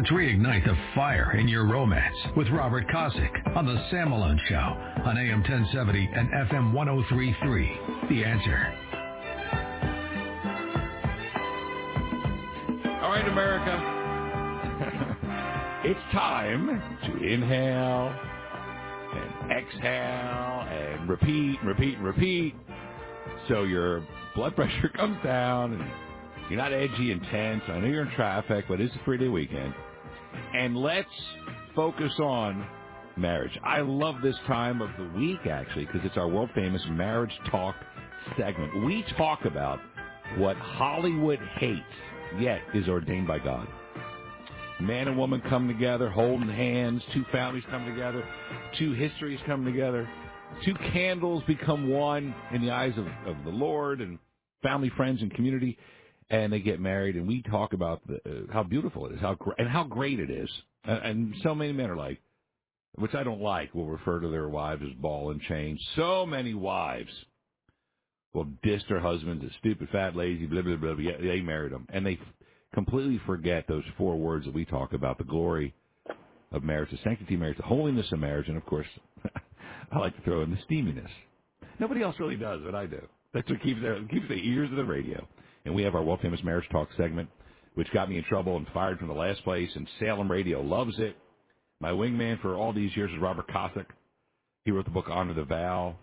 Let's reignite the fire in your romance with Robert Kosick on The Sam Malone Show on AM 1070 and FM 103.3. The Answer. All right, America. It's time to inhale and exhale and repeat. So your blood pressure comes down and you're not edgy and tense. I know you're in traffic, but it's a 3-day weekend. And let's focus on marriage. I love this time of the week, actually, because it's our world-famous marriage talk segment. We talk about what Hollywood hates, yet is ordained by God. Man and woman come together, holding hands. Two families come together. Two histories come together. Two candles become one in the eyes of the Lord and family, friends, and community. And they get married, and we talk about how beautiful it is, how great it is. And so many men are like, which I don't like, will refer to their wives as ball and chain. So many wives will diss their husbands as stupid, fat, lazy, blah, blah, blah, blah. They married them. And they completely forget those four words that we talk about, the glory of marriage, the sanctity of marriage, the holiness of marriage, and, of course, I like to throw in the steaminess. Nobody else really does, but I do. That's what keeps the ears of the radio. And we have our world-famous marriage talk segment, which got me in trouble and fired from the last place, and Salem Radio loves it. My wingman for all these years is Robert Kosick. He wrote the book Honor the Vow.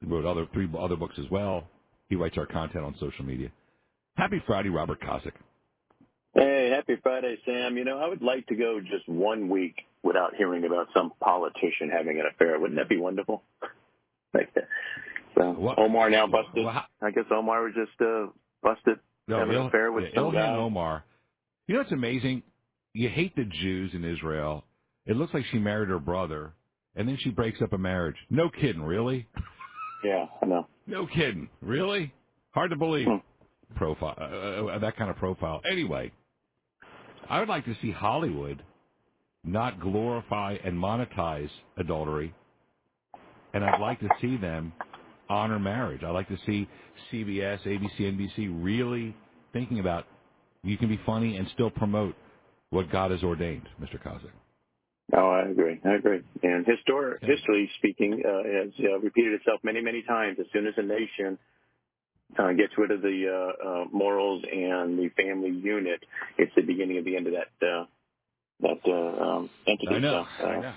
He wrote three other books as well. He writes our content on social media. Happy Friday, Robert Kosick. Hey, happy Friday, Sam. You know, I would like to go just 1 week without hearing about some politician having an affair. Wouldn't that be wonderful? Like that. So, Omar now busted. I guess Omar was just... busted. No, having an affair with Ilhan Omar. You know what's amazing? You hate the Jews in Israel. It looks like she married her brother, and then she breaks up a marriage. No kidding, really? Yeah, I know. No kidding, really? Hard to believe. Profile, that kind of profile. Anyway, I would like to see Hollywood not glorify and monetize adultery, and I'd like to see them honor marriage. I like to see CBS, ABC, NBC really thinking about you can be funny and still promote what God has ordained, Mr. Kosick. Oh, I agree. And history speaking, has repeated itself many, many times. As soon as a nation gets rid of the morals and the family unit, it's the beginning of the end of that entity. I know. So, I know.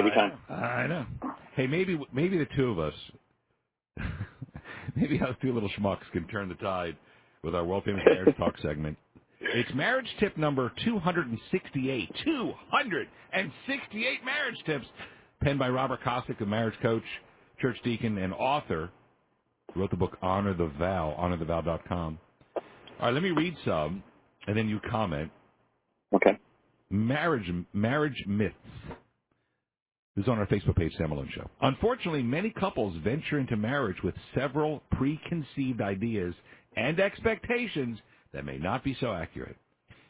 Every time. I know. Hey, maybe the two of us. Maybe us two little schmucks can turn the tide with our world-famous marriage talk segment. It's marriage tip number 268. 268 marriage tips penned by Robert Kosick, a marriage coach, church deacon, and author. He wrote the book Honor the Vow, honorthevow.com. All right, let me read some, and then you comment. Okay. Marriage myths. This is on our Facebook page, Sam Malone Show. Unfortunately, many couples venture into marriage with several preconceived ideas and expectations that may not be so accurate.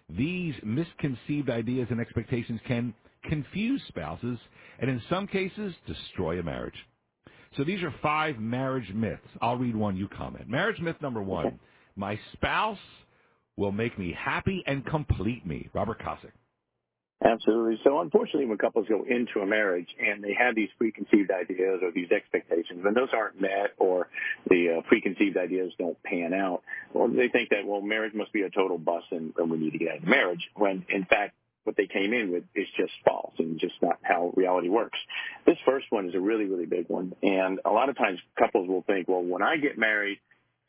These misconceived ideas and expectations can confuse spouses and, in some cases, destroy a marriage. So these are 5 marriage myths. I'll read one, you comment. Marriage myth number 1, my spouse will make me happy and complete me. Robert Kosick. Absolutely. So, unfortunately, when couples go into a marriage and they have these preconceived ideas or these expectations, when those aren't met or the preconceived ideas don't pan out, well, they think that, well, marriage must be a total bust and we need to get out of marriage, when, in fact, what they came in with is just false and just not how reality works. This first one is a really, really big one. And a lot of times couples will think, well, when I get married,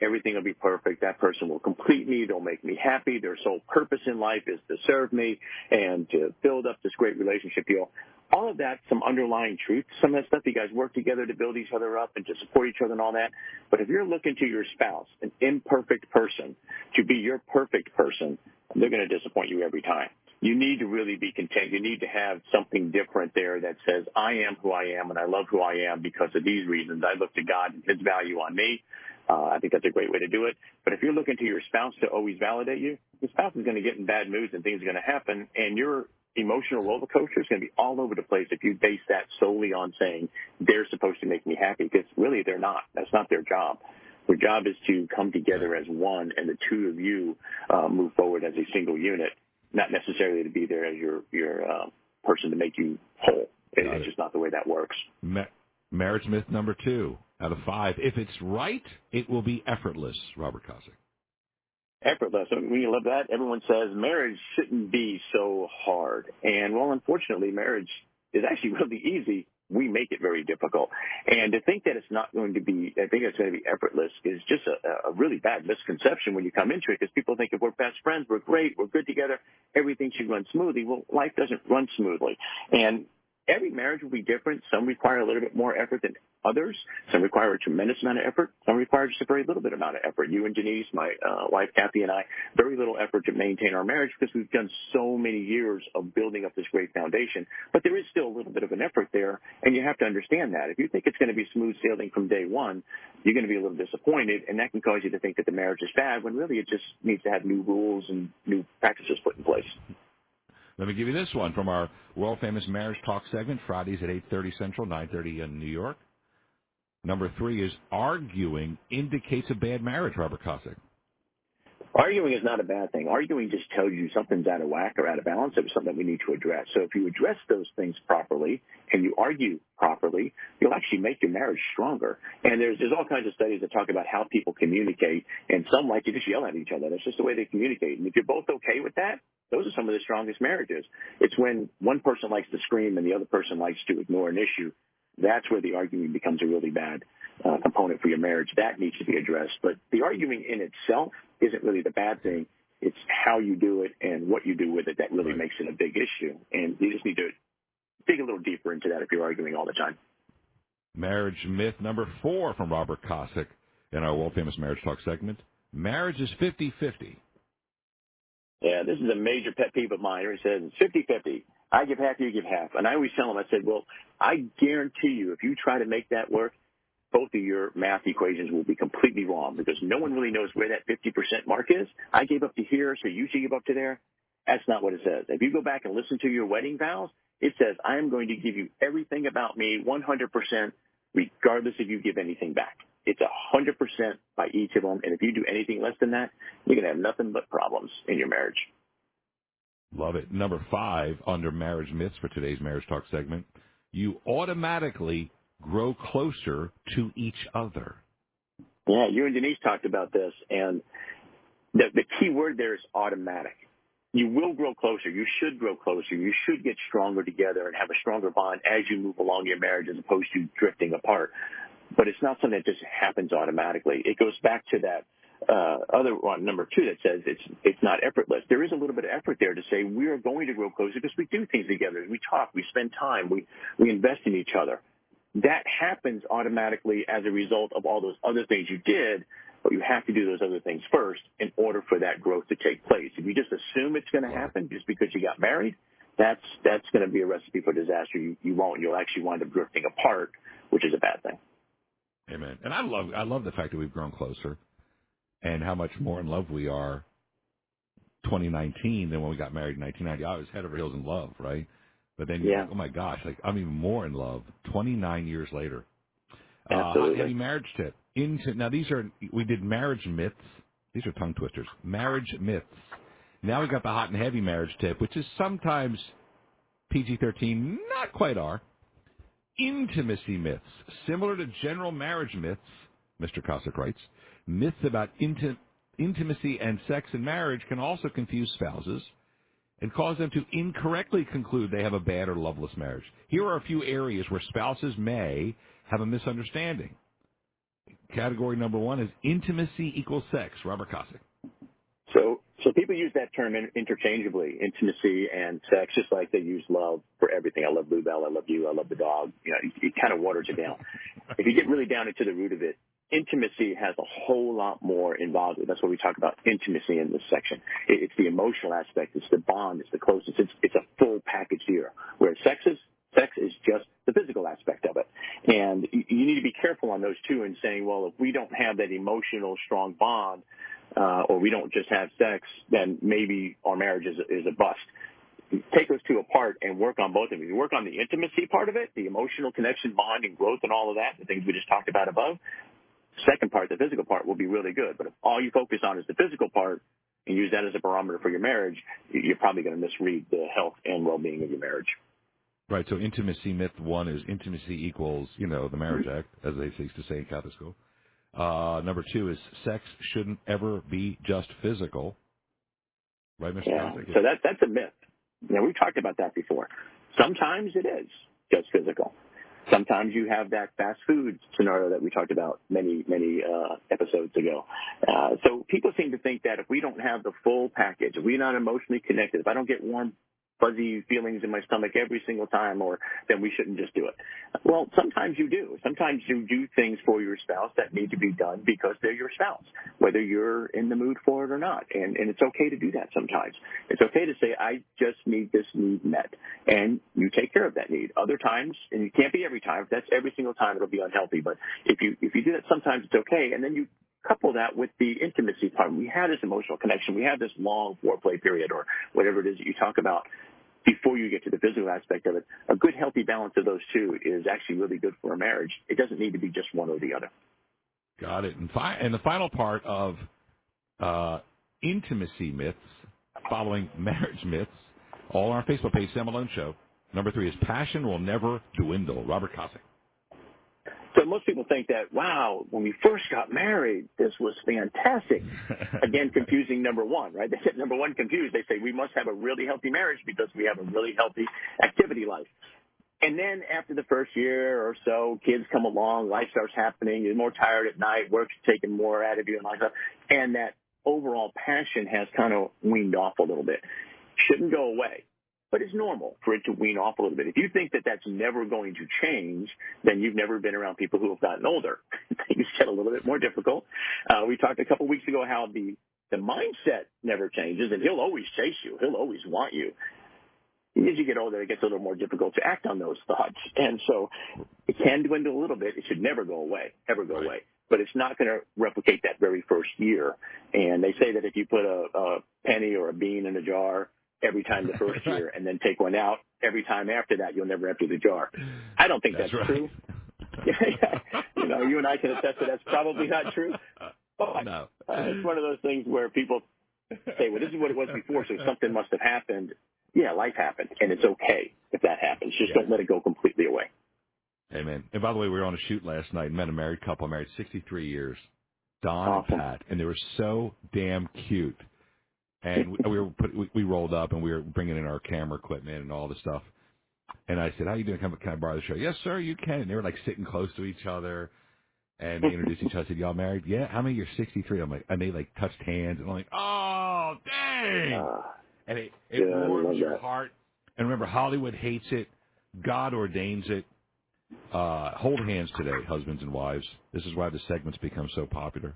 everything will be perfect. That person will complete me. They'll make me happy. Their sole purpose in life is to serve me and to build up this great relationship deal. All of that, some underlying truth, some of that stuff, you guys work together to build each other up and to support each other and all that. But if you're looking to your spouse, an imperfect person, to be your perfect person, they're going to disappoint you every time. You need to really be content. You need to have something different there that says, I am who I am and I love who I am because of these reasons. I look to God and His value on me. I think that's a great way to do it. But if you're looking to your spouse to always validate you, your spouse is going to get in bad moods and things are going to happen, and your emotional roller coaster is going to be all over the place if you base that solely on saying they're supposed to make me happy, because really they're not. That's not their job. Their job is to come together as one and the two of you move forward as a single unit. not necessarily to be there as your person to make you whole. It's just not the way that works. Marriage myth number 2 out of 5. If it's right, it will be effortless. Robert Kosick. Effortless. I mean, you love that. Everyone says marriage shouldn't be so hard. And, well, unfortunately, marriage is actually really easy. We make it very difficult. And to think that it's not going to be, I think it's going to be effortless is just a really bad misconception when you come into it, because people think if we're best friends, we're great, we're good together, everything should run smoothly. Well, life doesn't run smoothly. And every marriage will be different. Some require a little bit more effort than others. Some require a tremendous amount of effort. Some require just a very little bit amount of effort. You and Denise, my wife Kathy and I, very little effort to maintain our marriage because we've done so many years of building up this great foundation. But there is still a little bit of an effort there, and you have to understand that. If you think it's going to be smooth sailing from day one, you're going to be a little disappointed, and that can cause you to think that the marriage is bad when really it just needs to have new rules and new practices put in place. Let me give you this one from our world-famous Marriage Talk segment, Fridays at 8:30 Central, 9:30 in New York. Number 3 is arguing indicates a bad marriage, Robert Kosick. Arguing is not a bad thing. Arguing just tells you something's out of whack or out of balance. It's something that we need to address. So if you address those things properly and you argue properly, you'll actually make your marriage stronger. And there's all kinds of studies that talk about how people communicate, and some like to just yell at each other. That's just the way they communicate. And if you're both okay with that, those are some of the strongest marriages. It's when one person likes to scream and the other person likes to ignore an issue. That's where the arguing becomes a really bad component for your marriage. That needs to be addressed. But the arguing in itself isn't really the bad thing. It's how you do it and what you do with it that really makes it a big issue. And you just need to dig a little deeper into that if you're arguing all the time. Marriage myth number 4 from Robert Kosick in our world-famous Marriage Talk segment. Marriage is 50-50. Yeah, this is a major pet peeve of mine. It says it's 50-50. I give half, you give half. And I always tell them, I said, well, I guarantee you if you try to make that work, both of your math equations will be completely wrong because no one really knows where that 50% mark is. I gave up to here, so you should give up to there. That's not what it says. If you go back and listen to your wedding vows, it says, I am going to give you everything about me 100% regardless if you give anything back. It's 100% by each of them, and if you do anything less than that, you're going to have nothing but problems in your marriage. Love it. Number 5 under marriage myths for today's Marriage Talk segment, you automatically grow closer to each other. Yeah, you and Denise talked about this, and the key word there is automatic. You will grow closer. You should grow closer. You should get stronger together and have a stronger bond as you move along your marriage as opposed to drifting apart. But it's not something that just happens automatically. It goes back to that other one, number 2, that says it's not effortless. There is a little bit of effort there to say we are going to grow closer because we do things together. We talk. We spend time. We invest in each other. That happens automatically as a result of all those other things you did, but you have to do those other things first in order for that growth to take place. If you just assume it's going to happen just because you got married, that's going to be a recipe for disaster. You won't. You'll actually wind up drifting apart, which is a bad thing. Amen. And I love the fact that we've grown closer and how much more in love we are 2019 than when we got married in 1990. I was head over heels in love, right? But then you're like, oh, my gosh, like I'm even more in love 29 years later. Absolutely. Heavy marriage tip. Now, we did marriage myths. These are tongue twisters. Marriage myths. Now we got the hot and heavy marriage tip, which is sometimes PG-13, not quite R. Intimacy myths. Similar to general marriage myths, Mr. Kosick writes, myths about intimacy and sex in marriage can also confuse spouses and cause them to incorrectly conclude they have a bad or loveless marriage. Here are a few areas where spouses may have a misunderstanding. Category number 1 is intimacy equals sex. Robert Kosick. So people use that term interchangeably, intimacy and sex, just like they use love for everything. I love Bluebell. I love you. I love the dog. You know, it kind of waters it down. If you get really down into the root of it, intimacy has a whole lot more involved. That's why we talk about intimacy in this section. It's the emotional aspect. It's the bond. It's the closeness. It's a full package here. Whereas sex is just the physical aspect of it. And you need to be careful on those two in saying, well, if we don't have that emotional strong bond, or we don't just have sex, then maybe our marriage is a bust. Take those two apart and work on both of them. You work on the intimacy part of it, the emotional connection, bond, and growth and all of that, the things we just talked about above. Second part, the physical part, will be really good. But if all you focus on is the physical part, and use that as a barometer for your marriage, you're probably going to misread the health and well-being of your marriage. Right. So intimacy myth one is intimacy equals, you know, the Marriage Act, as they used to say in Catholic school. Number two is sex shouldn't ever be just physical. Right, Mr. Kosick? Yeah. So that's a myth. Now, we've talked about that before. Sometimes it is just physical. Sometimes you have that fast food scenario that we talked about many episodes ago. So people seem to think that if we don't have the full package, if we're not emotionally connected, if I don't get warm, fuzzy feelings in my stomach every single time, or then we shouldn't just do it. Well, sometimes you do. Sometimes you do things for your spouse that need to be done because they're your spouse, whether you're in the mood for it or not. And it's okay to do that sometimes. It's okay to say, I just need this need met, and you take care of that need. Other times, and it can't be every time, if that's every single time, it'll be unhealthy. But if you do that sometimes, it's okay, and then you couple that with the intimacy part. We have this emotional connection. We have this long foreplay period or whatever it is that you talk about before you get to the physical aspect of it. A good, healthy balance of those two is actually really good for a marriage. It doesn't need to be just one or the other. Got it. And the final part of intimacy myths following marriage myths, all on our Facebook page, Sam Malone Show. Number three is passion will never dwindle. Robert Kosick. So most people think that, wow, when we first got married, this was fantastic. Again, confusing number one, right? They get number one confused. They say we must have a really healthy marriage because we have a really healthy activity life. And then after the first year or so, kids come along, life starts happening. You're more tired at night, work's taking more out of you and all that stuff. And that overall passion has kind of weaned off a little bit. Shouldn't go away. But it's normal for it to wean off a little bit. If you think that that's never going to change, then you've never been around people who have gotten older. Things get a little bit more difficult. We talked a couple weeks ago how the mindset never changes, and he'll always chase you. He'll always want you. As you get older, it gets a little more difficult to act on those thoughts. And so it can dwindle a little bit. It should never go away, ever go away. But it's not going to replicate that very first year. And they say that if you put a penny or a bean in a jar every time the first year and then take one out every time after that, you'll never empty the jar. I don't think that's true. You know, you and I can attest that that's probably not true. But no. It's one of those things where people say, well, this is what it was before, so something must have happened. Yeah, life happened, and it's okay if that happens. Just don't let it go completely away. Amen. And by the way, we were on a shoot last night and met a married couple, married 63 years, Don awesome. And Pat, and they were so damn cute. And we rolled up, and we were bringing in our camera equipment and all the stuff. And I said, how you doing? Can I borrow the show? Yes, sir, you can. And they were, like, sitting close to each other, and they introduced each other. I said, y'all married? Yeah. How many? You're 63. I'm like, and they, like, touched hands. And I'm like, oh, dang. And it warms your heart. And remember, Hollywood hates it. God ordains it. Hold hands today, husbands and wives. This is why the segment's become so popular.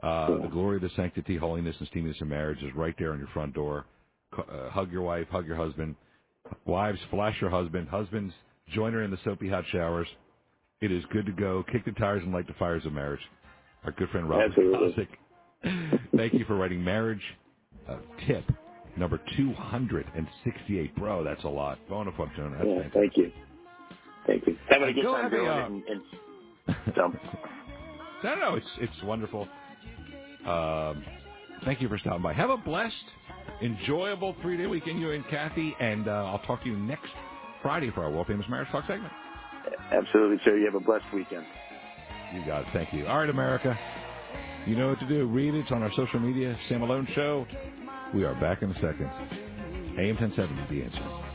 The glory, the sanctity, holiness, and steaminess of marriage is right there on your front door. Hug your wife. Hug your husband. Wives, flash your husband. Husbands, join her in the soapy hot showers. It is good to go. Kick the tires and light the fires of marriage. Our good friend Robert Kosick. Thank you for writing marriage tip number 268. Bro, that's a lot. Bonafide, Jonah. That's fantastic. Thank you. Thank you. Having a good time doing it. No, it's wonderful. Thank you for stopping by. Have a blessed, enjoyable 3-day weekend, you and Kathy, and I'll talk to you next Friday for our World Famous Marriage Talk segment. Absolutely, sir. You have a blessed weekend. You got it. Thank you. All right, America. You know what to do. Read it. It's on our social media, Sam Malone Show. We are back in a second. AM 1070, The Answer.